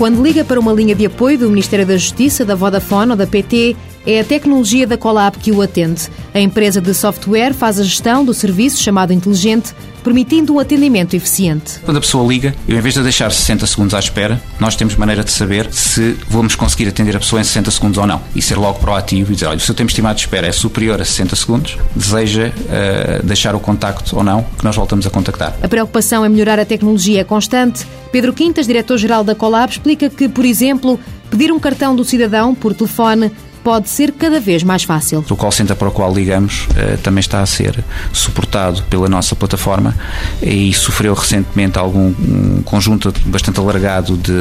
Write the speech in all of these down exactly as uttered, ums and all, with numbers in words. Quando liga para uma linha de apoio do Ministério da Justiça, da Vodafone ou da P T, é a tecnologia da Colab que o atende. A empresa de software faz a gestão do serviço chamado inteligente, permitindo um atendimento eficiente. Quando a pessoa liga, eu, em vez de deixar sessenta segundos à espera, nós temos maneira de saber se vamos conseguir atender a pessoa em sessenta segundos ou não. E ser logo proativo e dizer, olha, o seu tempo estimado de espera é superior a sessenta segundos, deseja uh, deixar o contacto ou não, que nós voltamos a contactar. A preocupação em melhorar a tecnologia é constante. Pedro Quintas, diretor-geral da Colab, explica que, por exemplo, pedir um cartão do cidadão por telefone pode ser cada vez mais fácil. O call center para o qual ligamos também está a ser suportado pela nossa plataforma e sofreu recentemente algum um conjunto bastante alargado de,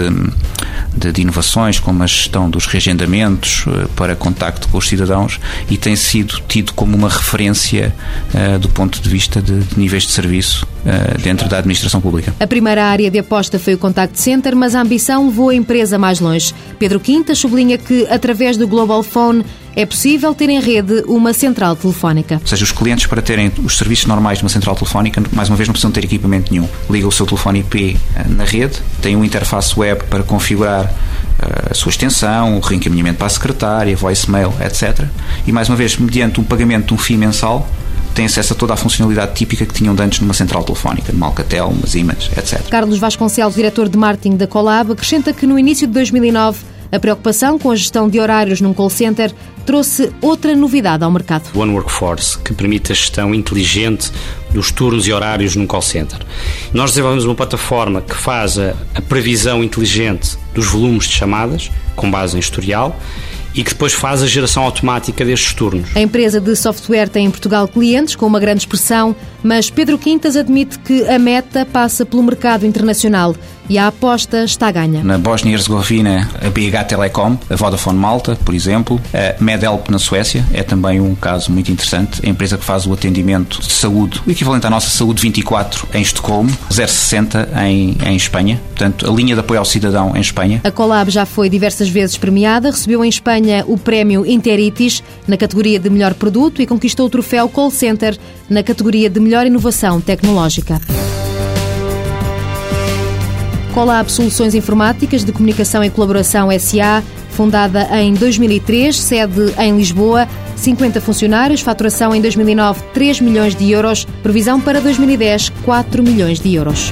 de, de inovações, como a gestão dos reagendamentos para contacto com os cidadãos, e tem sido tido como uma referência uh, do ponto de vista de, de níveis de serviço uh, dentro da administração pública. A primeira área de aposta foi o contact center, mas a ambição levou a empresa mais longe. Pedro Quintas sublinha que, através do Global Phone, é possível ter em rede uma central telefónica. Ou seja, os clientes, para terem os serviços normais de uma central telefónica, mais uma vez não precisam ter equipamento nenhum. Liga o seu telefone I P na rede, tem uma interface web para configurar a sua extensão, o reencaminhamento para a secretária, voicemail, etcétera. E, mais uma vez, mediante um pagamento de um fee mensal, tem acesso a toda a funcionalidade típica que tinham de antes numa central telefónica, numa Alcatel, umas I M As, etcétera. Carlos Vasconcelos, diretor de marketing da Colab, acrescenta que no início de dois mil e nove, a preocupação com a gestão de horários num call center trouxe outra novidade ao mercado. One Workforce, que permite a gestão inteligente dos turnos e horários num call center. Nós desenvolvemos uma plataforma que faz a, a previsão inteligente dos volumes de chamadas, com base em historial, e que depois faz a geração automática destes turnos. A empresa de software tem em Portugal clientes com uma grande expressão, mas Pedro Quintas admite que a meta passa pelo mercado internacional e a aposta está ganha. Na Bósnia-Herzegovina, a B H Telecom, a Vodafone Malta, por exemplo, a Medelp na Suécia, é também um caso muito interessante, a empresa que faz o atendimento de saúde, o equivalente à nossa saúde vinte e quatro em Estocolmo, zero sessenta em, em Espanha, portanto, a linha de apoio ao cidadão em Espanha. A Colab já foi diversas vezes premiada, recebeu em Espanha o Prémio Interitis na categoria de melhor produto e conquistou o troféu Call Center na categoria de melhor inovação tecnológica. Colab Soluções Informáticas de Comunicação e Colaboração S A, fundada em dois mil e três, sede em Lisboa, cinquenta funcionários, faturação em dois mil e nove três milhões de euros, previsão para dois mil e dez quatro milhões de euros.